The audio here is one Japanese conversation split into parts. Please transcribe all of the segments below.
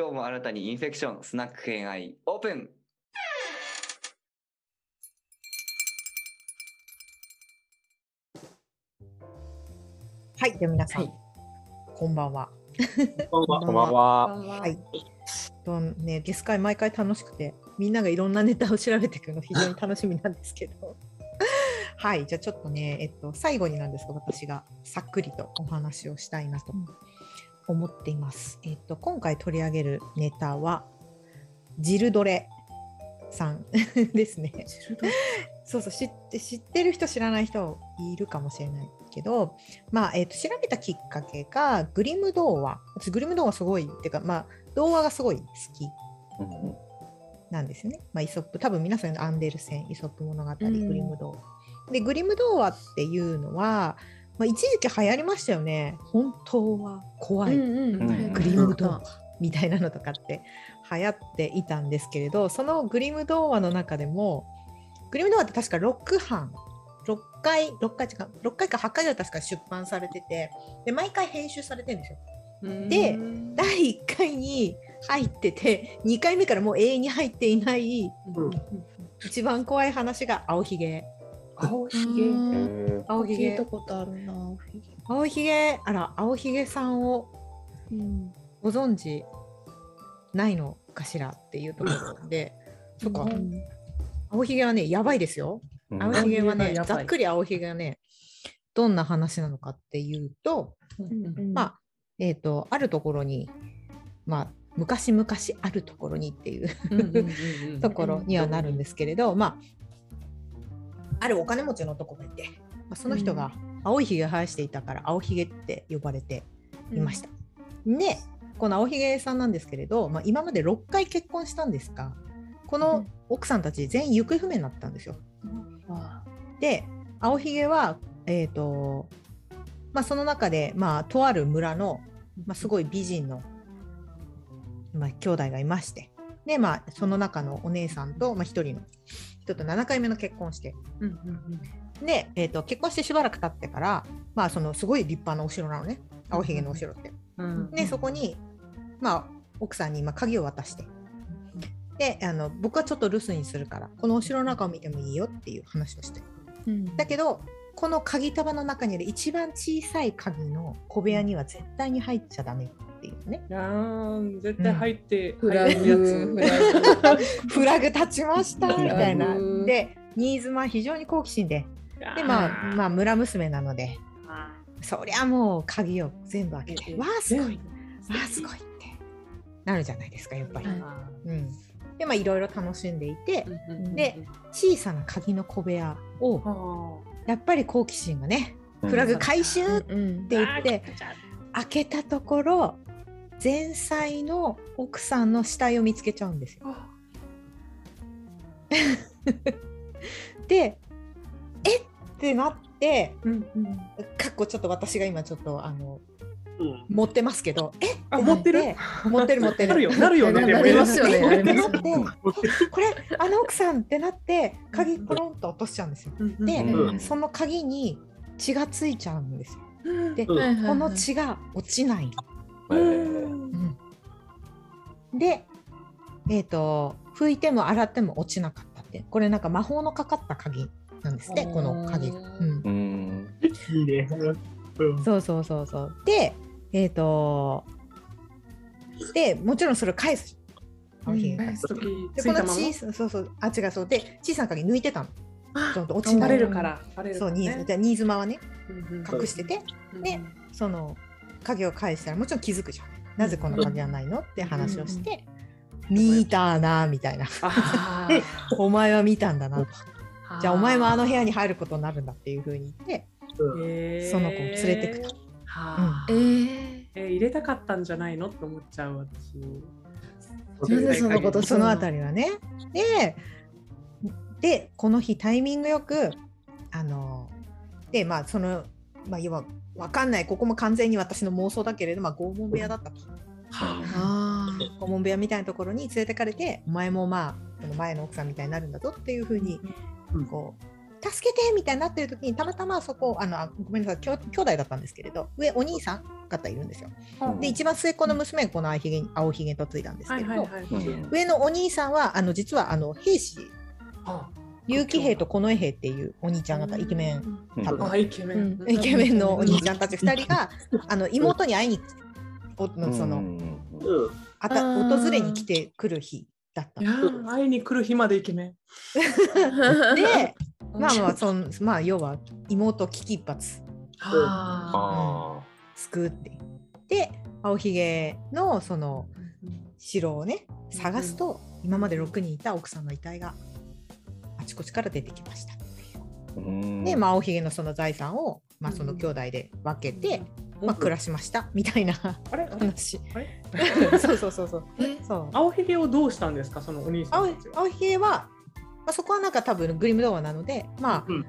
今日も新たにインフェクションスナック偏愛オープン。はい、では皆さん、はい、こんばんは。こんばんは。こんばんは。はい。ね、ゲス会毎回楽しくて、みんながいろんなネタを調べていくの非常に楽しみなんですけど。はい、じゃあちょっとね、最後になんですが、私がさっくりとお話をしたいなと思っています。今回取り上げるネタはジルドレさんですね。そうそう、知ってる人知らない人いるかもしれないけど、まあ調べたきっかけがグリム童話。私グリム童話すごいっていうか、まあ童話がすごい好きなんですよね。まあイソップ、多分皆さんのアンデルセン、イソップ物語、グリム童話。でグリム童話っていうのは。まあ、一時期流行りましたよね。本当は怖い、グリム童話みたいなのとかって流行っていたんですけれど、そのグリム童話の中でも、グリム童話って確か6回か8回で確か出版されてて、で毎回編集されてるんですよ。で第1回に入ってて、2回目からもう永遠に入っていない、一番怖い話が青ひげ。青ひげ聞いたことあるな。青ひげさんをご存知ないのかしらっていうところで、そっか、青ひげはねやばいですよ。青ひげはね、ざっくり青ひげはねどんな話なのかっていうと、まああるところに、まあ昔々あるところにっていうところにはなるんですけれど、まああるお金持ちの男がいて、まあ、その人が青いひげを生やしていたから青ひげって呼ばれていました。でこの青ひげさんなんですけれど、まあ、今まで6回結婚したんですが、この奥さんたち全員行方不明になったんですよ。で青ひげは、まあ、その中で、まあ、とある村の、まあ、すごい美人の、まあ、兄弟がいまして、で、まあ、その中のお姉さんと、まあ、一人の人と7回目の結婚して、で、結婚してしばらく経ってから、まあ、そのすごい立派なお城なのね、青ひげのお城って、でそこに、まあ、奥さんに今鍵を渡して、で僕はちょっと留守にするからこのお城の中を見てもいいよっていう話をして、だけどこの鍵束の中にある一番小さい鍵の小部屋には絶対に入っちゃダメっていうね。絶対入って、フラグ立ちましたみたいな。で新妻非常に好奇心で、で、まあ村娘なので、そりゃもう鍵を全部開けて、わあすごい、ってなるじゃないですか、やっぱり。でまあいろいろ楽しんでいて、で小さな鍵の小部屋をやっぱり好奇心がね、フラグ回収って言って。開けたところ、前妻の奥さんの死体を見つけちゃうんですよ。で、えってなって、かっこちょっと私が今ちょっと持ってますけど、持ってる。なるよね。なりますよね。これあの奥さんってなって鍵ポロンと落としちゃうんですよ。で、その鍵に血がついちゃうんですよ。で、この血が落ちない。で、拭いても洗っても落ちなかったって、これなんか魔法のかかった鍵なんですね、この鍵が。そう。で、で、もちろんそれを返す。で、この小さな鍵抜いてたの。落ちないから、そう新妻はね隠してて、でその鍵を返したらもちろん気づくじゃん。なぜこの鍵はないのって話をして、見たなみたいな。お前は見たんだなと。じゃあお前もあの部屋に入ることになるんだっていう風に言って、その子を連れてくと。入れたかったんじゃないのって思っちゃう私。なんでそのことそのあたりはね。でこの日タイミングよくでまあそのまあ要は分かんない、ここも完全に私の妄想だけれど、まあ拷問部屋だったと、拷問部屋みたいなところに連れてかれて、お前もまあこの前の奥さんみたいになるんだぞっていうふうにこう助けてみたいになってる時にたまたまそこごめんなさい兄弟だったんですけれど上お兄さん方いるんですよ、うん、で一番末っ子の娘がこの青ひげとついたんですけど、はいはいはい、上のお兄さんは実は兵士結城兵と近衛兵っていうお兄ちゃん方イケメン、うん、多分イケメン、うん、イケメンのお兄ちゃんたち2人が妹に会いに訪れに来てくる日だった。いや会いに来る日までイケメンでまあ要は妹危機一髪救うってで青ひげのその城をね探すと、うん、今まで6人いた奥さんの遺体があちこちから出てきましたっていう、うん、で、まあ、青ひげのその財産を、まあ、その兄弟で分けて、うん、まあ、暮らしましたみたいな話そう青ひげをどうしたんですかそのお兄さんたちは。青ひげは、まあ、そこはなんか多分グリム童話なのでまあ、うん、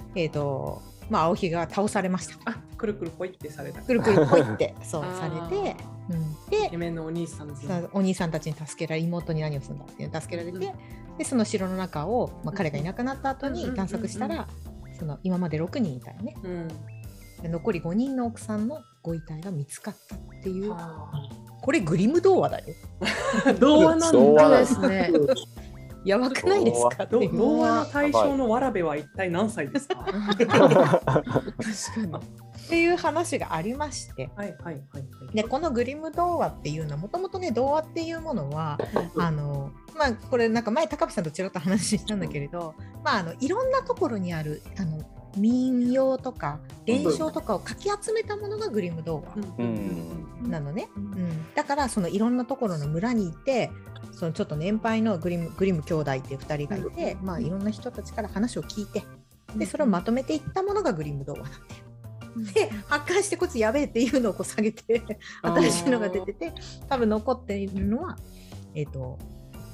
まあ、青ひげが倒されました。あ、くるくるポイってされた。くるくるポイってそうされて、うん、で夢のお兄さんです、ね、お兄さんたちに助けられ妹に何をするんだって助けられて、うん、でその城の中を、まあ、彼がいなくなった後に探索したら、うん、その今まで6人いたよね、うん、で残り5人の奥さんのご遺体が見つかったっていう。これグリム童話だよ童話なんですねやばくないですか。童話の対象のわらべは一体何歳ですか確かにっていう話がありまして、はいはいはいはい、でこのグリム童話っていうのはもともとね童話っていうものはまあ、これなんか前高橋さんとちらっと話したんだけれど、まあ、いろんなところにある民謡とか伝承とかをかき集めたものがグリム童話なのね、うんうん、だからそのいろんなところの村にいてそのちょっと年配のグリム兄弟っていう2人がいて、まあ、いろんな人たちから話を聞いてでそれをまとめていったものがグリム童話なんでで発刊してこっちやべえっていうのをこう下げて新しいのが出てて多分残っているのは、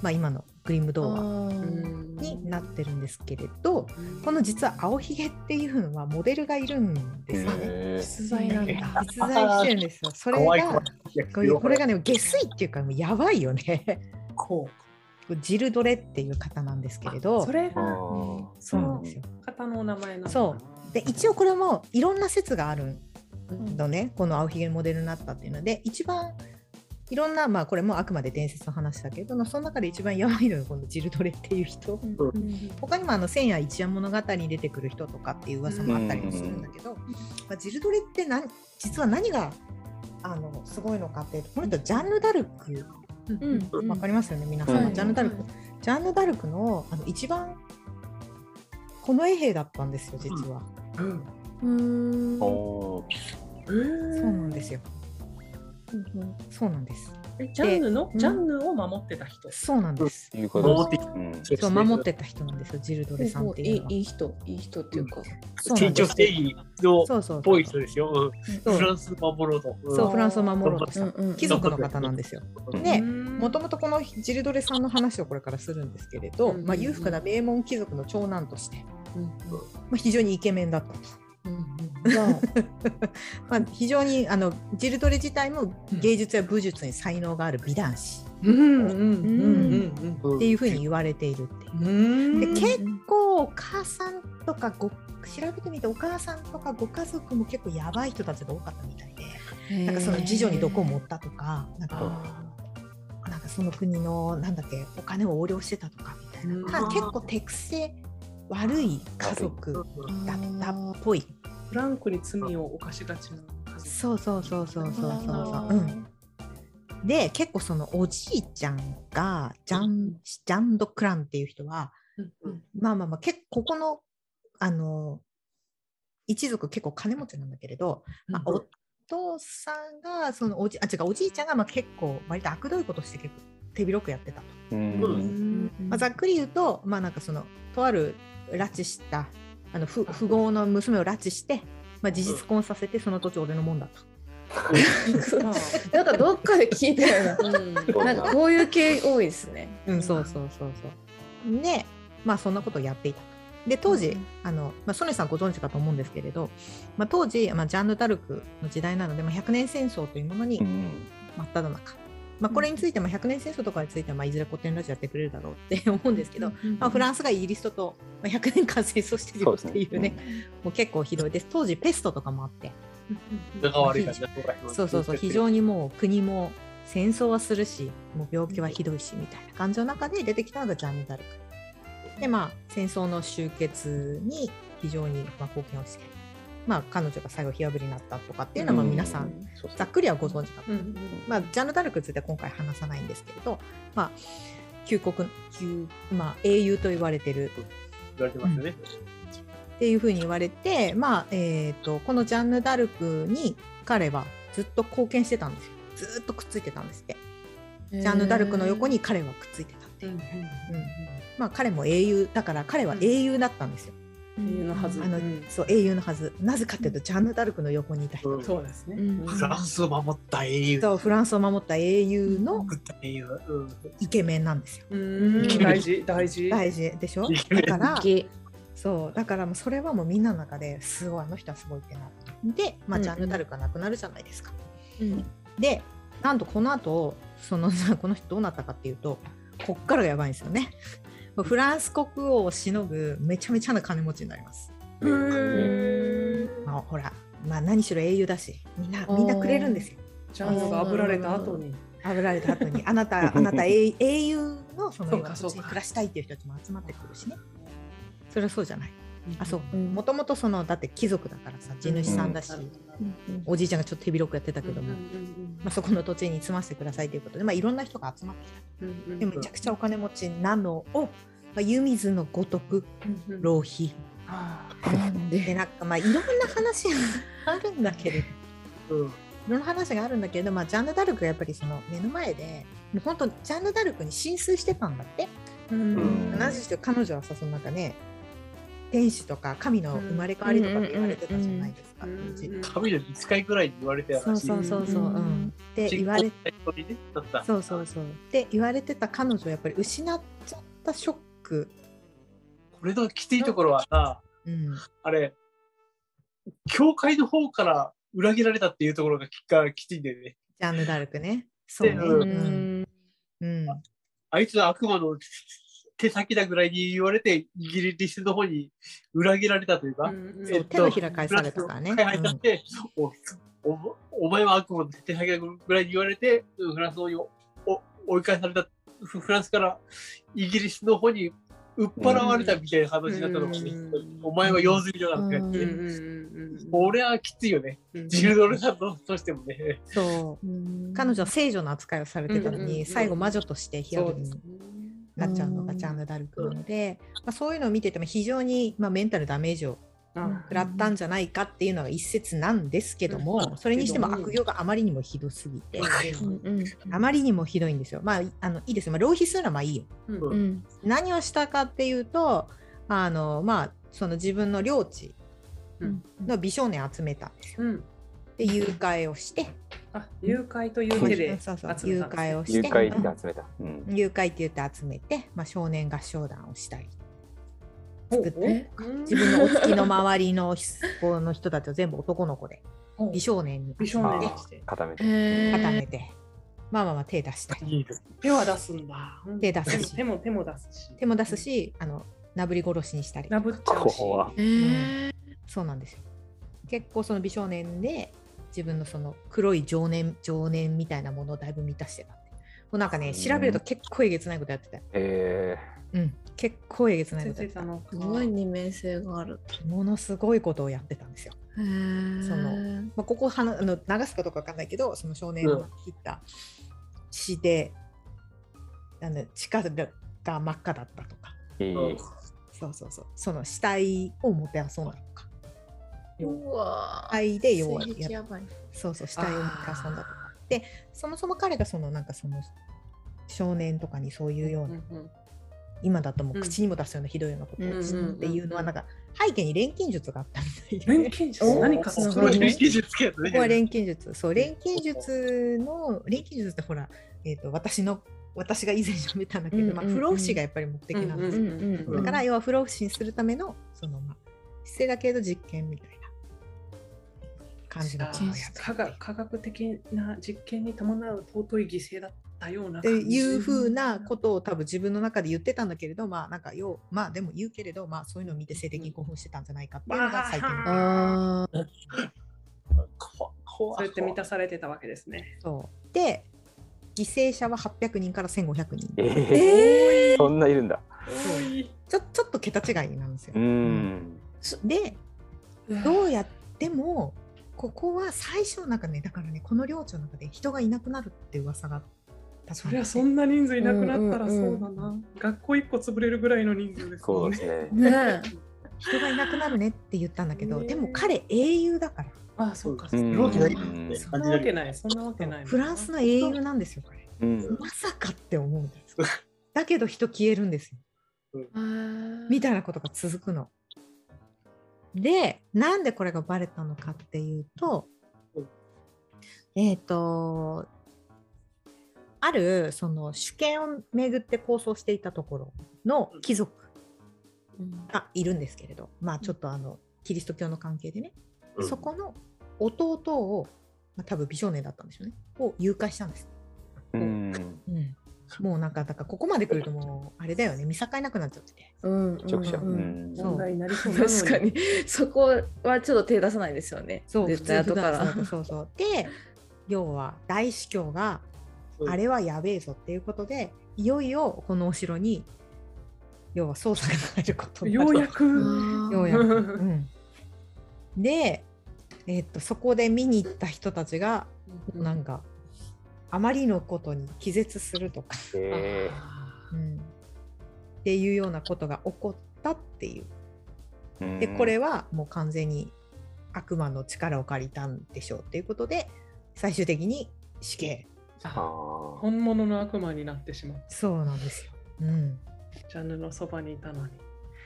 まあ、今のグリム童話になってるんですけれど、この実は青ひげっていうのはモデルがいるんですよね。実在なんだ。実在してるんですよ。それがこれがね下水っていうかもうやばいよね。こうジルドレっていう方なんですけれど、それがそうなんですよ。方のお名前のそうで一応これもいろんな説があるのね。この青ひげモデルになったっていうので一番いろんな、まあ、これもあくまで伝説の話だけどその中で一番やばいのがこのジルドレっていう人、うん、他にも千夜一夜物語に出てくる人とかっていう噂もあったりもするんだけど、うんまあ、ジルドレって実は何がすごいのかってこの人ジャンヌ・ダルク、うん、分かりますよね皆さん、うん、ジャンヌ・ダルク、うん、ジャンヌ・ダルクの、一番近衛兵だったんですよ実は、うん、そうなんですよ。うん、そうなんです。ジャンヌを守ってた人。そうなんです。守ってた人なんですよ。ジルドレさんっていうのは。いい人っていうか。緊張正義のっぽい人ですよ。フランスを守ろうと。そうフランスを守ろうとした、うんうん、貴族の方なんですよ。で、もともとこのジルドレさんの話をこれからするんですけれど、うんうんまあ、裕福な名門貴族の長男として、うんうんまあ、非常にイケメンだったと。まあ、非常にジルドレ自体も芸術や武術に才能がある美男子っていうふうに言われているっていう。で結構お母さんとか調べてみてお母さんとかご家族も結構やばい人たちが多かったみたいでなんかその次女に毒を持ったとかなんかその国のなんだっけお金を横領してたとかみたいな結構手癖悪い家族だったっぽい。フランクに罪を犯しがちな家族。そう、うん、で結構そのおじいちゃんがジャンドクランっていう人は、うん、まあ結構ここの一族結構金持ちなんだけれど、うんまあ、お父さんがそのおじいちゃんがまあ結構割と悪どいことして結構手広くやってたと、うんまあ、ざっくり言うと、まあ、なんかそのとある拉致した富豪の娘を拉致して、まあ、事実婚させてその土地俺のもんだと、うん、なんかどっかで聞いたような、うん、なんかこういう系多いですね、うん、そうで、まあ、そんなことをやっていたで当時、うんまあ、曽根さんご存知かと思うんですけれど、まあ、当時、まあ、ジャンヌ・ダルクの時代なので、まあ、100年戦争というものに真っ只中まあ、これについても100年戦争とかについてはまあいずれ古典ラジオやってくれるだろうって思うんですけど、まあ、フランスがイギリスと100年間戦争してるっていうね、もう結構ひどいです。当時ペストとかもあってそうそうそう、非常にもう国も戦争はするしもう病気はひどいしみたいな感じの中で出てきたのがジャンヌ・ダルクで、まあ、戦争の終結に非常にまあ貢献をして、まあ、彼女が最後火あぶりになったとかっていうのはまあ皆さんざっくりはご存知かと、まあ、ジャンヌ・ダルクについては今回話さないんですけれど、まあ、まあ、英雄と言われてる言われてますね、っていうふうに言われて、まあこのジャンヌ・ダルクに彼はずっと貢献してたんですよ。ずっとくっついてたんですって。ジャンヌ・ダルクの横に彼はくっついてたっていう、まあ、彼も英雄だから彼は英雄だったんですよ。英雄のはず、そう英雄のはず。なぜかというとジャンヌ・ダルクの横にいた人、そうですね、フランスを守った英雄、そうフランスを守った英雄のイケメンなんですよ。大事大事大事でしょ。だからそうだからもうそれはもうみんなの中ですごいあの人はすごいってなで、まあ、ジャンヌ・ダルクが亡くなるじゃないですか、でなんとこの後そのこの人どうなったかっていうとこっからがやばいんですよね。フランス国王をしのぐめちゃめちゃな金持ちになります。まあ、ほら、まあ、何しろ英雄だしみんなくれるんですよ。ジャンヌが炙られた後にあなた 英雄 その暮らしたいっていう人たちも集まってくるしね。それはそうじゃない。もともとそのだって貴族だからさ地主さんだし、おじいちゃんがちょっと手広くやってたけども、まあ、そこの土地に住ませてくださいということで、まあ、いろんな人が集まってきた、でめちゃくちゃお金持ちなのを、まあ、湯水のごとく浪費、でなんかまあいろんな話があるんだけれど、いろんな話があるんだけれど、まあ、ジャンヌ・ダルクがやっぱりその目の前でもう本当ジャンヌ・ダルクに浸水してたんだって。何しろ彼女はさそのなんかね天使とか神の生まれ変わりとかって言われてたじゃないですか。神の5回ぐらい言われてたらしい。って言われてた彼女をやっぱり失っちゃったショック。これのきついところはさ、あれ教会の方から裏切られたっていうところがきついんだよね。ジャンヌ・ダルクね。そうね。あいつは悪魔の手先だぐらいに言われてイギリスの方に裏切られたというか、手のひら返されたからね。お前は悪魔の手先だぐらいに言われてフランスの追い返された。フランスからイギリスの方に売っ払われたみたいな形になったのが、お前は用済みだからって感じで、これはきついよね。ジルドルさんとしてもね。そう。彼女は聖女の扱いをされてたのに、最後魔女として火あぶりになっちゃうのがジャンヌ・ダルクなので、まあ、そういうのを見てても非常に、まあ、メンタルダメージを食らったんじゃないかっていうのが一説なんですけども、それにしても悪行があまりにもひどすぎて、あまりにもひどいんですよ。まあ、いいですよ、まあ、浪費するのはまあいいよ。何をしたかっていうとまあ、その自分の領地の美少年を集めたんですよ。で誘拐をして、誘拐という手で誘拐をして、誘拐って言って集めて、まあ、少年合唱団をしたり作って、自分のお月の周りの人たちを全部男の子で美少年に固めて、まあ手出したり、手は出すんだ、手も出すしなぶり殺しにしたり、なぶっちゃうし、そうなんですよ。結構その美少年で自分のその黒い情念みたいなものをだいぶ満たしてた。もうなんかね、調べると結構えげつないことやってた。結構えげつないことやってた。すごい二面性がある。ものすごいことをやってたんですよ。まあ、ここ流すかどうかわかんないけど、その少年の切った血で、地下が真っ赤だったとか、そうそうそう、その死体をもてあそんだとか。愛で弱い、そうそう、死体を持って遊んだとか。でそもそも彼がそのなんかその少年とかにそういうような、今だともう口にも出すようなひどいようなことをするっていうのは、なんか背景に錬金術があったみたいで、錬金術何かその錬金術系ね。ここは錬金術、そう錬金術ってほら、私が以前喋ったんだけど、不老不死がやっぱり目的なんですよ。だから要は不老不死にするためのそのまあ姿勢だけど実験みたいな。科学的な実験に伴う尊い犠牲だったような感じっていう風なことを多分自分の中で言ってたんだけれど、まあなんかまあでも言うけれど、まあそういうのを見て性的に興奮してたんじゃないかっていうのが最近。あそうやって満たされてたわけですね。そうで犠牲者は800人から1500人。そんないるんだ。ちょっと桁違いなんですよ。うんでどうやってもここは最初なんかね、だからねこの領地の中で人がいなくなるって噂が確かに、そりゃそんな人数いなくなったらそうだな、学校1個潰れるぐらいの人数ですよね。そうですね、人がいなくなるねって言ったんだけど、でも彼英雄だから。ああそうか、そんなわけない、そんなわけない、フランスの英雄なんですよ彼、まさかって思うんですだけど人消えるんですよ、みたいなことが続くので、なんでこれがバレたのかっていうと、あるその主権をめぐって構想していたところの貴族がいるんですけれど、まあちょっとキリスト教の関係でね、そこの弟を、まあ、多分美少年だったんでしょうね、を誘拐したんです。もうなんかだからここまで来るともうあれだよね、見境なくなっちゃってて、問題になりそうなのに、確かにそこはちょっと手出さないですよね。そう絶対後からそうで、要は大司教があれはやべえぞっていうことで、いよいよこのお城に要は捜査が入ることになる。ようやく、で、そこで見に行った人たちがなんか、あまりのことに気絶するとか、っていうようなことが起こったっていう。でこれはもう完全に悪魔の力を借りたんでしょうっていうことで、最終的に死刑。本物の悪魔になってしまう。そうなんですよ、ジャンヌのそばにいたのに。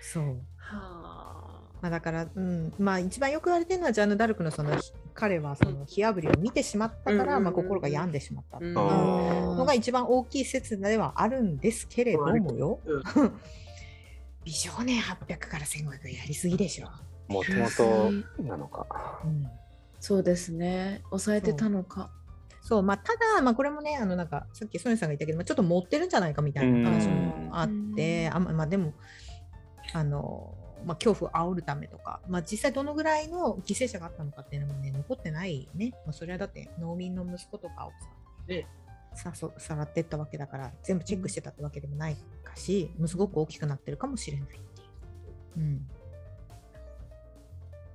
そうまあだから、まあ一番よく言われてるのはジャンヌ・ダルクのその彼はその火あぶりを見てしまったから、まあ心が病んでしまったっていうのが一番大きい説ではあるんですけれどもよ、美少年800から1500やりすぎでしょ、もともとなのか、そうですね、抑えてたのか。そうまあ、ただ、まあ、これもねなんかさっきソニーさんが言ったけど、ちょっと持ってるんじゃないかみたいな話もあって、まあでもまあ、恐怖を煽るためとか、まあ、実際どのぐらいの犠牲者があったのかっていうのもね残ってないね、まあ、それはだって農民の息子とかをさらっていったわけだから、全部チェックしてたってわけでもないかし、すごく大きくなってるかもしれないっていう、っ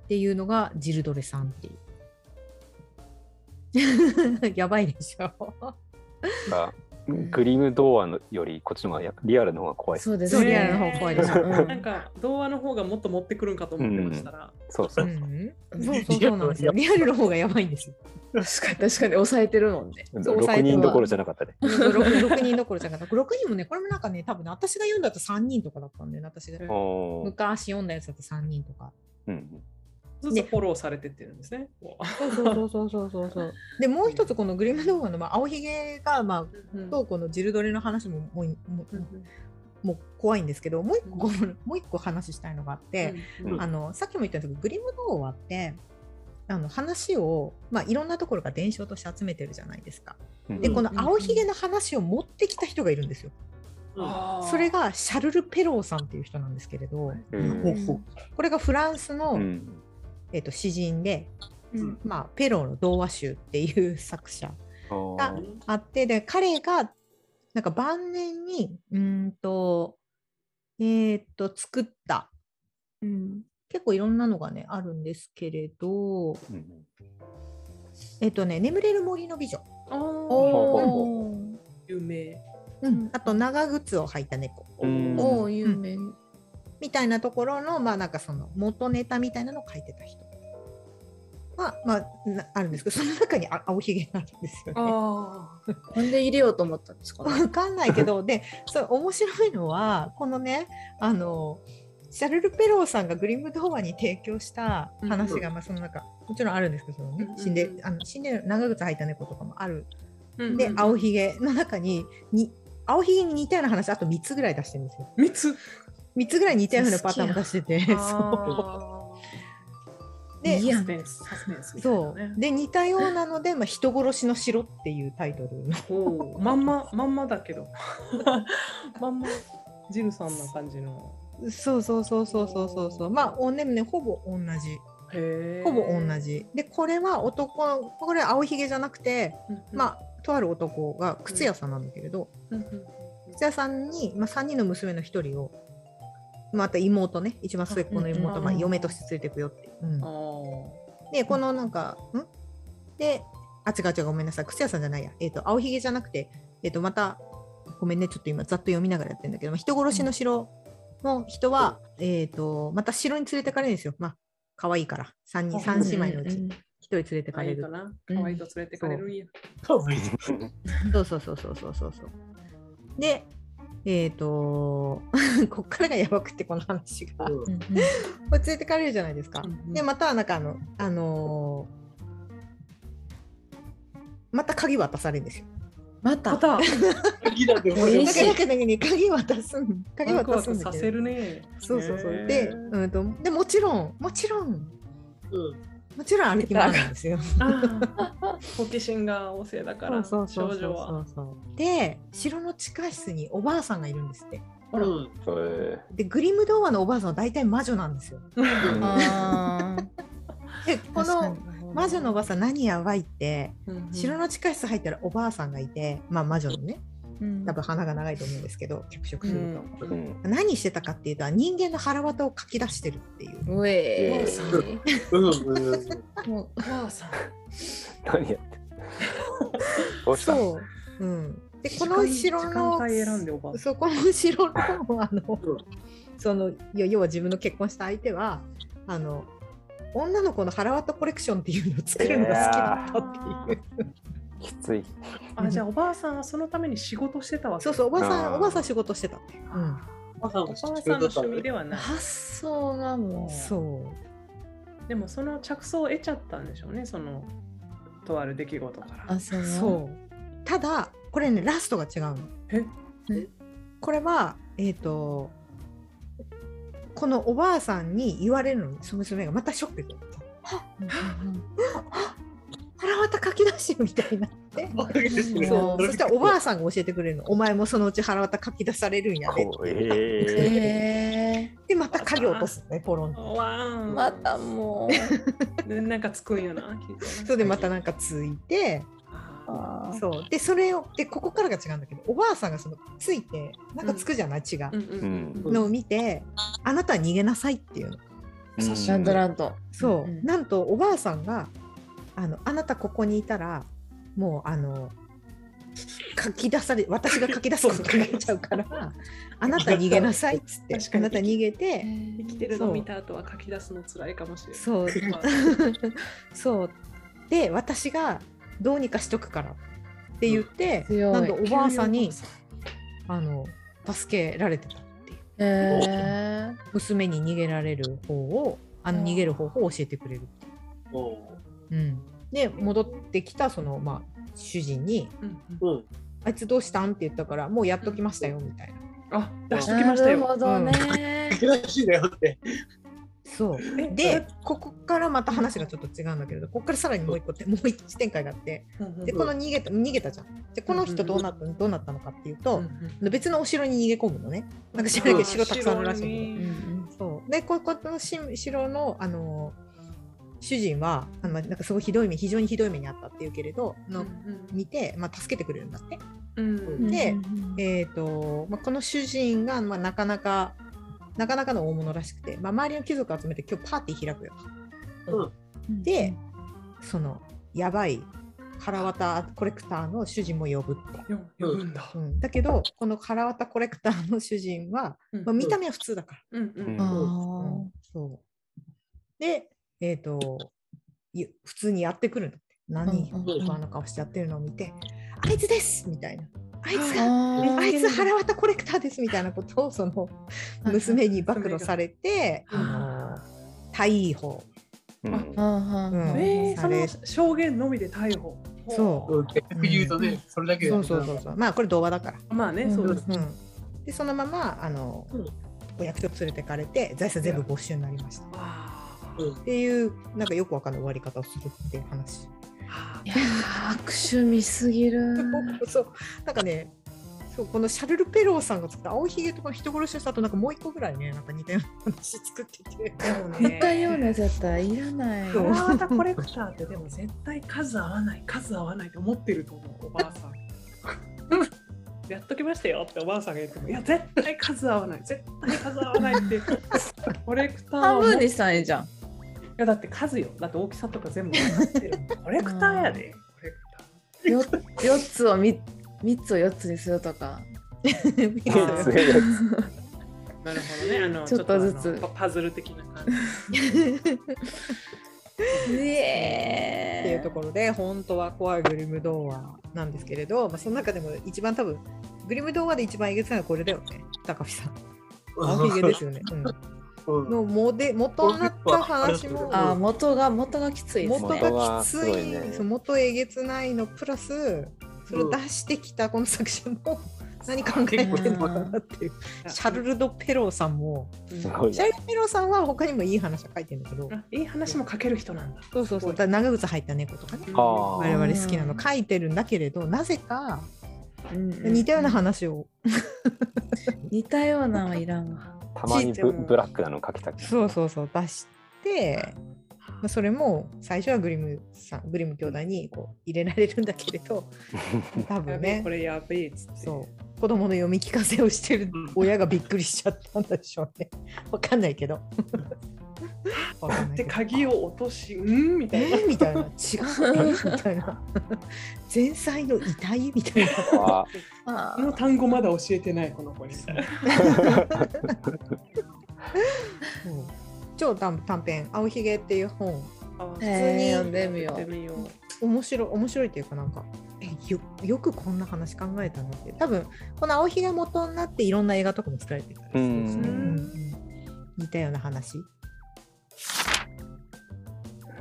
ていうのがジルドレさんっていうやばいでしょグリム童話のよりこっちの方がリアルの方が怖い。そうですね、リアルの方が怖いです。なんか童話の方がもっと持ってくるんかと思ってましたら、そうなんですよ。リアルの方がやばいんですよ。確かに抑えてるもんね。6人どころじゃなかったね。6人どころじゃなかった。6人もね、これもなんかね、多分私が読んだと3人とかだったんで、私が昔読んだやつだと3人とか。ずっとフォローされてってるんですね。そう。でもう一つこのグリム童話の青ひげがとこのジルドレの話ももう怖いんですけど、もう一個話したいのがあって、さっきも言ったんですけど、グリム童話って話をいろんなところが伝承として集めてるじゃないですか。でこの青ひげの話を持ってきた人がいるんですよ。それがシャルル・ペローさんっていう人なんですけれど、これがフランスの詩人で、ペローの童話集っていう作者があって、で彼がなんか晩年に作った、結構いろんなのがねあるんですけれど、眠れる森の美女、有名、あと長靴を履いた猫を有名みたいなところの、まあなんかその元ネタみたいなのを書いてた人は、あるんですけど、その中に青ひげがあるんですよね。なんで入れようと思ったんですか、ね、分かんないけど、でそれ面白いのはこのねシャルル・ペローさんがグリム童話に提供した話が、まあその中もちろんあるんですけど、ね、死んでる長靴履いた猫とかもある。で青ひげの中に青ひげに似たような話あと3つぐらい出してるんですよ。3つぐらい似たようなパターンも出してて、でサスペンスみたいなね。そうで似たようなので、まあ、人殺しの城っていうタイトルおまんまだけどまんまジルさんな感じのそうまあおねむねほぼ同じでこれは男これは青ひげじゃなくて、うんうん、まあとある男が靴屋さんなんだけれど、うんうんうん、靴屋さんに、まあ、3人の娘の1人をまた妹ね一番末っ子の妹、まあ、嫁として連れていくよって、うん、でこのなんかんであ違うごめんなさい靴屋さんじゃないや、青ひげじゃなくて、またごめんねちょっと今ざっと読みながらやってるんだけど、まあ、人殺しの城の人は、うん、また城に連れてかれるんですよ、まあ可愛いから3姉妹のうち1人連れてかれる、可愛いと連れてかれるんや、そうでこっからがやばくてこの話が連れてかれるじゃないですか、うん、でまたなんかまた鍵渡されるんですよ、また鍵だけど鍵渡すんだけどさせるね。そうで、でもちろん歩き回るんですよ。好奇心が旺盛だから少女は。で城の地下室におばあさんがいるんですって。うん、でグリム童話のおばあさんは大体魔女なんですよ。でこの魔女のおばあさん何やばいって、うんうん、城の地下室入ったらおばあさんがいて、まあ、魔女のね、うん、多分鼻が長いと思うんですけど脚色すると、うんうん、何してたかっていうと人間の腹綿をかき出してるっていう。うえーおばあさん何やってどうしたそう、うん、でこの城のそこの城のその要は自分の結婚した相手は女の子の腹綿コレクションっていうのを作るのが好きだったっていうきつい。あ、じゃあおばあさんはそのために仕事してたわけ。そうおばあさん仕事してたっていう、うん、おばあさんの趣味ではない発想なの。そうでもその着想を得ちゃったんでしょうね、そのとある出来事から。そうただこれねラストが違うの。これはこのおばあさんに言われるのに、その娘がまたショックで腹渡かき出してみたいになってそうそしたらおばあさんが教えてくれるの。お前もそのうち腹渡かき出されるんやでって、でまた鍵を落とすねポロンと。またもうなんかつくんよなそうでまたなんかついてそうでそれをでここからが違うんだけど、おばあさんがそのついてなんかつくじゃない、血が、のを見てあなたは逃げなさいっていうの。そうなんとおばあさんがあなたここにいたらもう書き出され私が書き出すことになっちゃうからあなた逃げなさいっつってあなた逃げて生きてるの見た後は書き出すのつらいかもしれない。そうで私がどうにかしとくからって言って、なんとおばあさんに助けられてたっていう、娘に逃げられる方を逃げる方法を教えてくれるっていう、で戻ってきたその、まあ、主人に、あいつどうしたんって言ったからもうやっときましたよみたいな、出しときましたよ。なるほどね、悔しいだよってそうでここからまた話がちょっと違うんだけれど、ここからさらにもう一展開があって、でこの逃げたじゃん。でこの人どうなったのかっていうと、別のお城に逃げ込むのね。なんか知らないけど城たくさんあるらしいんだけど、そうでここの城の主人はなんかすごい非常にひどい目にあったっていうけれどの見て、まあ、助けてくれるんだって、で、まあ、この主人が、まあ、なかなかの大物らしくて、まあ、周りの貴族を集めて今日パーティー開くよと、でそのやばい腹渡コレクターの主人も呼ぶって、だけどこの腹渡コレクターの主人は、まあ、見た目は普通だから、で普通にやってくるのって、何不安な顔してやってるのを見て、あいつですみたいな、あいつ腹渡コレクターですみたいなことをその娘に暴露されて逮捕、その証言のみで逮捕。そう言うとね、それだけ。まあこれ童話だから、まあね、そうですね。でそのままお役所連れてかれて財産全部没収になりました。っていうなんかよくわかんない終わり方をするっていう話。いや悪趣味すぎる。そうなんかね、そうこのシャルル・ペローさんが作った青ひげとか人殺しの人となんかもう一個ぐらいねなんか似たような話作ってて、似たような絶対いらない。オバータコレクターってでも絶対数合わないと思ってると思うおばあさん。やっときましたよっておばあさんが言っても、いや絶対数合わない絶対数合わないってコレクター半分にしたらいいじゃん。いやだって数よ、だって大きさとか全部分かってるコレクターやで、コレクター 4つを3つを4つにするとかなるほどね、ちょっとずつパズル的な感じっていうところで本当は怖いグリム童話なんですけれど、まあ、その中でも一番多分グリム童話で一番えげつないのはこれだよね、高飛さん青ひげですよね、うん、の元になった話もあ元がきついですね、元がきつい、ね、元えげつないのプラスそれを出してきたこの作者も何考えてるのかなっていう、シャルルド・ペローさんも、シャルルド・ペローさんは他にもいい話を書いてるんだけど、いい話も書ける人なんだ。そうだ長靴入った猫とかね、我々好きなの書いてるんだけれど、なぜか似たような話を似たようなはいらんわ、たまにブラックなの書きたくて、そう出して、それも最初はグリム兄弟にこう入れられるんだけれど、多分ねこれやべえっつって、そう子供の読み聞かせをしてる親がびっくりしちゃったんでしょうねわかんないけどで鍵を落としみたいな、みたいな違うみたいな前妻の遺体みたいなこの単語まだ教えてないこの子にみたいな超短編青ひげっていう本、普通に読んでみよう。面白いっていうかなんかよくこんな話考えたのって、多分この青ひげ元になっていろんな映画とかも作られてたりするんですね、似たような話。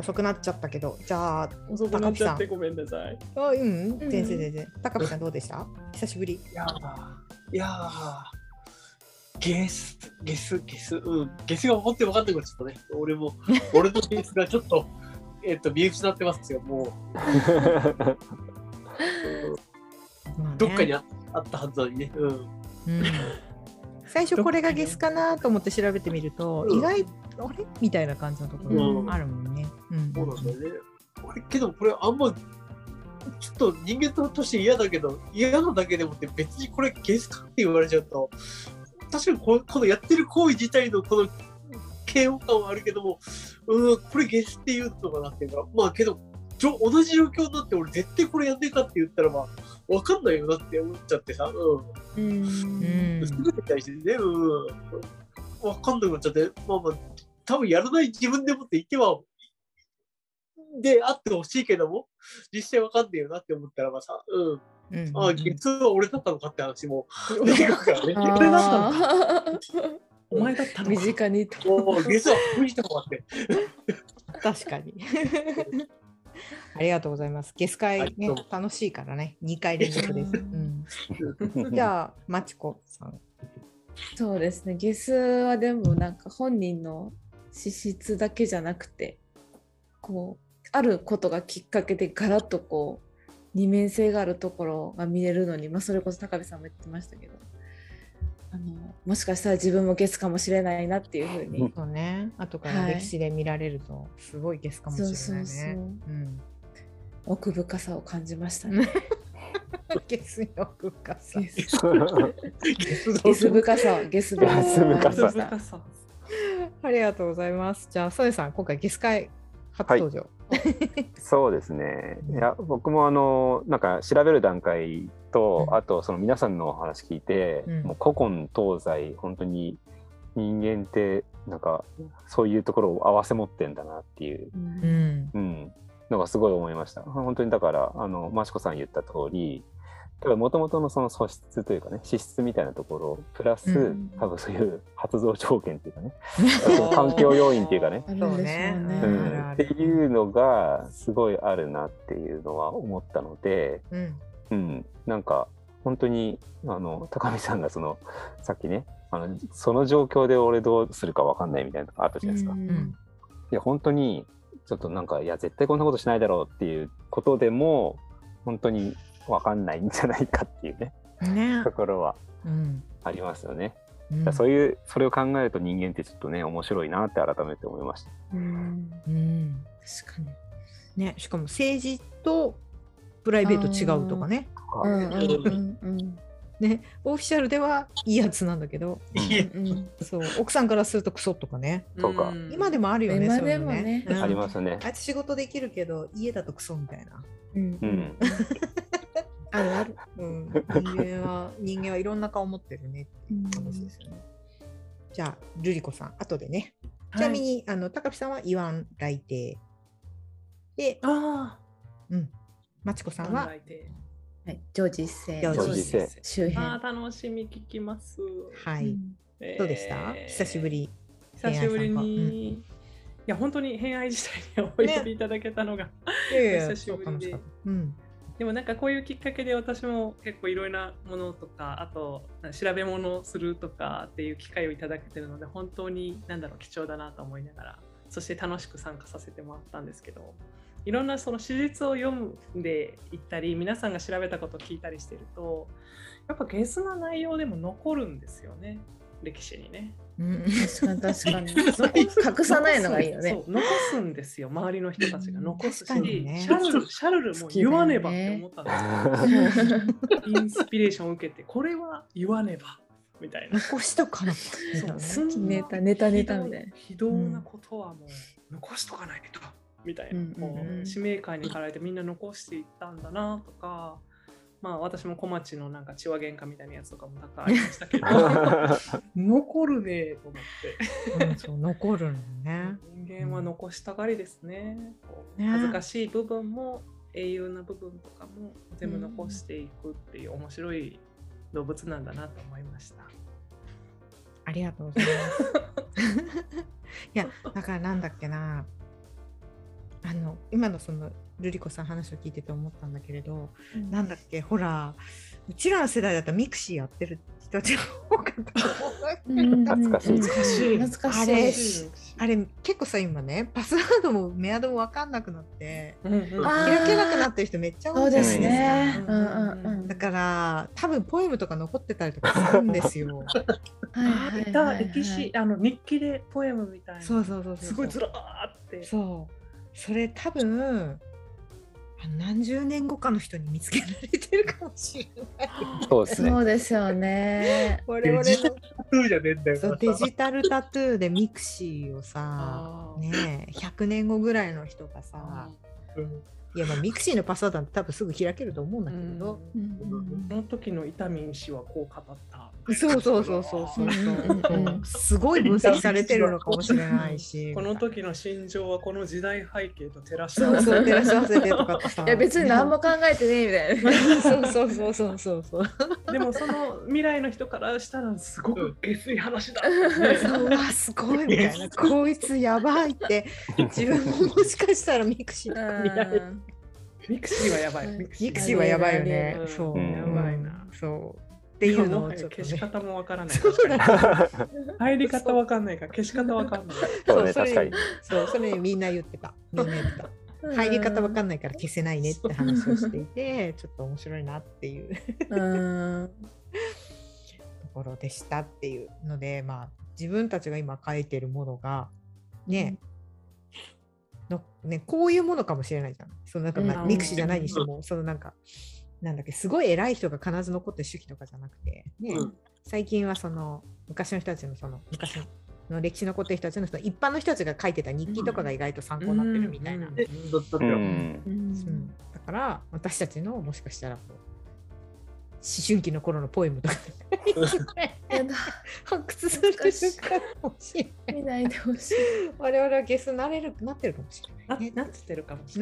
遅くなっちゃったけど、じゃあ遅くなっちゃってごめんなさい。あ、全然。高飛さんどうでした？久しぶり。いやー。ゲスが本当に分かんなくなっちゃったね。俺のゲスがちょっと見失ってますよ、もうどっかにあったはずなのにね、最初これがゲスかなと思って調べてみると、意外あれみたいな感じのところがあるもんね。そうなんだよね。けどこれあんまちょっと人間として嫌だけど、嫌なだけでもって別にこれゲスかって言われちゃうと、確かにこのやってる行為自体のこの嫌悪感はあるけども、これゲスっていうのかなっていうか、まあけど同じ状況になって俺絶対これやんねえかって言ったら、まあ分かんないよなって思っちゃってさ、すぐに対してね、分かんなくなっちゃって、まあ多分やらない自分でもっていけばであってほしいけども、実際分かんねえよなって思ったらばさ、あ、実は俺だったのかって話も出るからね。俺だったのお前だったの身近にいた。実は無理したもんって。確かに。ありがとうございます。ゲス会ね、楽しいからね。2回連続です。じゃあ、まちこさん。そうですね。ゲスはでもなんか本人の資質だけじゃなくて、こう、あることがきっかけでガラッとこう、二面性があるところが見れるのに、それこそ高部さんも言ってましたけど、もしかしたら自分もゲスかもしれないなっていうふうに、そうね、後から歴史で見られるとすごいゲスかもしれないね。そう、奥深さを感じましたねゲスに奥深さゲス深さありがとうございます。じゃあソネさん、今回ゲス会初登場、はいそうですね。いや、僕もなんか調べる段階と、あとその皆さんのお話聞いて、もう古今東西本当に人間ってなんかそういうところを合わせ持ってんだなっていう、のがすごい思いました。本当にだからマシコさん言った通り、もともとのその素質というかね、資質みたいなところプラス、多分そういう発動条件っていうかね、環境要因っていうかね、っていうのがすごいあるなっていうのは思ったので、なんか本当に高見さんがそのさっきね、その状況で俺どうするか分かんないみたいなのがあったじゃないですか。いや本当にちょっとなんかいや絶対こんなことしないだろうっていうことでも本当に分かんないんじゃないかっていうね、ところはありますよね、うん、そういうそれを考えると人間ってちょっとね面白いなって改めて思いました。うん、うん、確かにね。しかも政治とプライベート違うとかね、ね、オフィシャルではいいやつなんだけど、うん、そう奥さんからするとクソとかね。そうか、今でもあるよね。今でもね、そういうのね、ありますね。あいつ仕事できるけど家だとクソみたいな、うんうん、あるある、うん、人間はいろんな顔持ってるねっていう話ですよね。じゃあルリ子さん後でね、はい、ちなみに高木さんは言わん来亭で、あ、うん、まちこさんははい、常時性周辺、あ、楽しみ聞きます。はい。どうでした？久しぶりに、うん、いや本当に偏愛自体にお呼びいただけたのが、ね、久しぶりで、うん、でもなんかこういうきっかけで私も結構いろいろなものとか、あと調べ物をするとかっていう機会をいただけてるので本当に何だろう貴重だなと思いながら、そして楽しく参加させてもらったんですけど。いろんなその史実を読んでいったり皆さんが調べたことを聞いたりしてるとやっぱゲスな内容でも残るんですよね、歴史にね、うん、確かに隠さないのがいいよね。そう、残すんですよ、周りの人たちが残すし、ね、シャルルも言わねばって思ったんですけど、ね、インスピレーションを受けてこれは言わねばみたいな、残しとかなきゃ、ネタみたいな非道なことはもう残しとかないとみたいな、もう使命感に駆られてみんな残していったんだなとか、まあ私も小町のなんか血は喧嘩みたいなやつとかもたくさんありましたけど残るねと思って、うん、そう残るのね。人間は残したがりですね、うん、恥ずかしい部分も英雄な部分とかも全部残していくっていう面白い動物なんだなと思いました。ありがとうございますいやだからなんだっけな、今のその瑠璃子さん話を聞いてて思ったんだけれど、うん、なんだっけ、ほらうちらの世代だったらミクシーやってる人たちが多かった懐かしいあれ結構さ今ねパスワードもメアドも分かんなくなって、うんうん、開けなくなってる人めっちゃ多いじゃないですか。だから多分ポエムとか残ってたりとかするんですよ歴史日記でポエムみたいな、そうすごいずらーってそれ多分何十年後かの人に見つけられてるかもしれない。そうですよね。デジタルタトゥーじゃねえんだよ。そうデジタルタトゥーでミクシーをさ、ね、100年後ぐらいの人がさ、うん、いやまあミクシーのパスワードなんて多分すぐ開けると思うんだけど、その時の伊丹氏はこう語った。そうすごい分析されてるのかもしれないしこの時の心情はこの時代背景と照らし合わせてとかさ、いや別に何も考えてねえみたいなそうでもその未来の人からしたらすごく下水話だうわすごいみたいなこいつやばいって自分ももしかしたらミクシーと見られるミクシーはやばいよね。そうやばいな、そうっていうのをちょっとね、消し方もわからない入り方わかんないから消し方わかんないそれみんな言ってた入り方わかんないから消せないねって話をしていてちょっと面白いなっていうところでしたっていうので、まあ自分たちが今書いてるものがね、こういうものかもしれないじゃん。そのなんかミクシーじゃないにしてもそのなんかなんだっけ、すごい偉い人が必ず残ってる手記とかじゃなくて、ね、うん、最近はその昔の人たちのその昔の歴史残ってる人たちの一般の人たちが書いてた日記とかが意外と参考になってるみたいな、だから私たちのもしかしたらこう思春期の頃のポエムとか発掘する瞬間かもしれない。見ないでほしい。我々はゲスなれるなってるかもしれない、ね。なってるかもし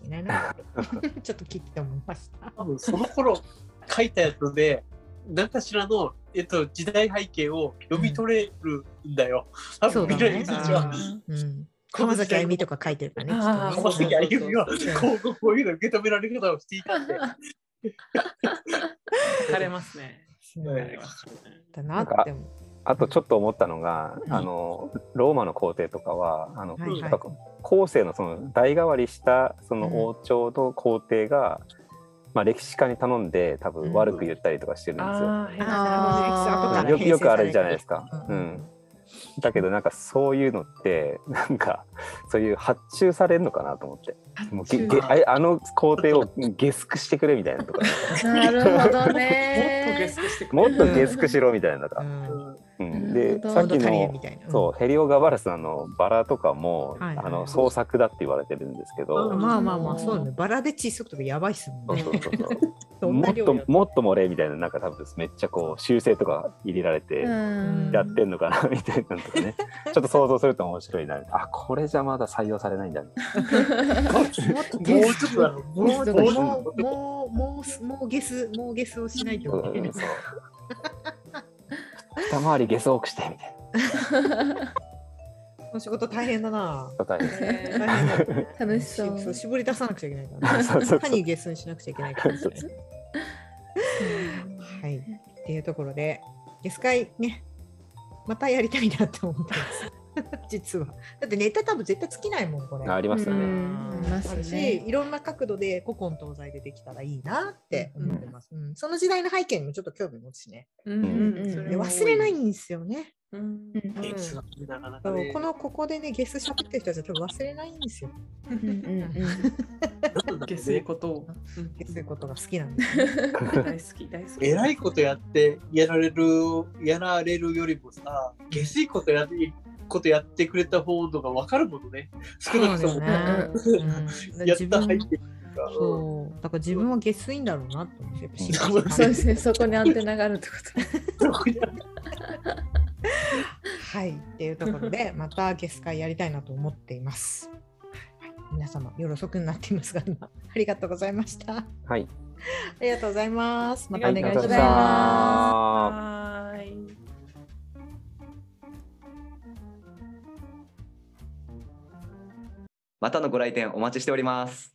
れない。ちょっと聞いて思いました。多分その頃書いたやつで何かしらの時代背景を読み取れるんだよ。多分見る人たちは。川崎あゆみとか書いてるからね。川崎あゆみはこういうの受け止められる方をしていたんで。枯れますね。ね。だなっても。あとちょっと思ったのが、ローマの皇帝とかははいはい、後世のその代替わりしたその王朝と皇帝が、まあ、歴史家に頼んで多分悪く言ったりとかしてるんですよ。よくあるじゃないですか。うん、だけどなんかそういうのってなんかそういう発注されるのかなと思って。もうあの皇帝を下宿してくれみたいなとか。なるほどね。もっと下宿しろみたいなとか。でさっきのそうヘリオガバラスのバラとかも、はいはい、創作だって言われてるんですけど、まあまあまあそうね、バラで窒息とかやばいっすもんね。そうもっともれみたいな、なんか多分めっちゃこう修正とか入れられてやってんのかなみたいなのとかね、ちょっと想像すると面白いな。あ、これじゃまだ採用されないんだね。もうゲスをしないと思う。二回りゲス多くしてみたいな。この仕事大変だな。大変だ楽しそう。そう絞り出さなくちゃいけないから。歯にゲスにしなくちゃいけないから。はい。っていうところでゲス会ね、またやりたいなと思ってます。実はだってネタ多分絶対尽きないもんこれ。ありますよね。あるし、いろんな角度で古今東西でできたらいいなって思ってます。うんうん、その時代の背景にもちょっと興味持つしね。忘れないんですよね。ここでねゲス喋ってる人たちは多分忘れないんですよ。ゲスいことをゲスいことが好きなんです、ね。大好き。えらいことやってやられるよりもさ、ゲスいことやってくれた方のが分かるものね。少なくともやった入ってるから。そう。だから自分は下水んだろうなと思って。そうですね。そこにアンテナがあるってこと。はい。っていうところでまた下水会やりたいなと思っています。皆様夜遅くになっていますが今ありがとうございました。はい。ありがとうございます。またお願いします。はい。またのご来店お待ちしております。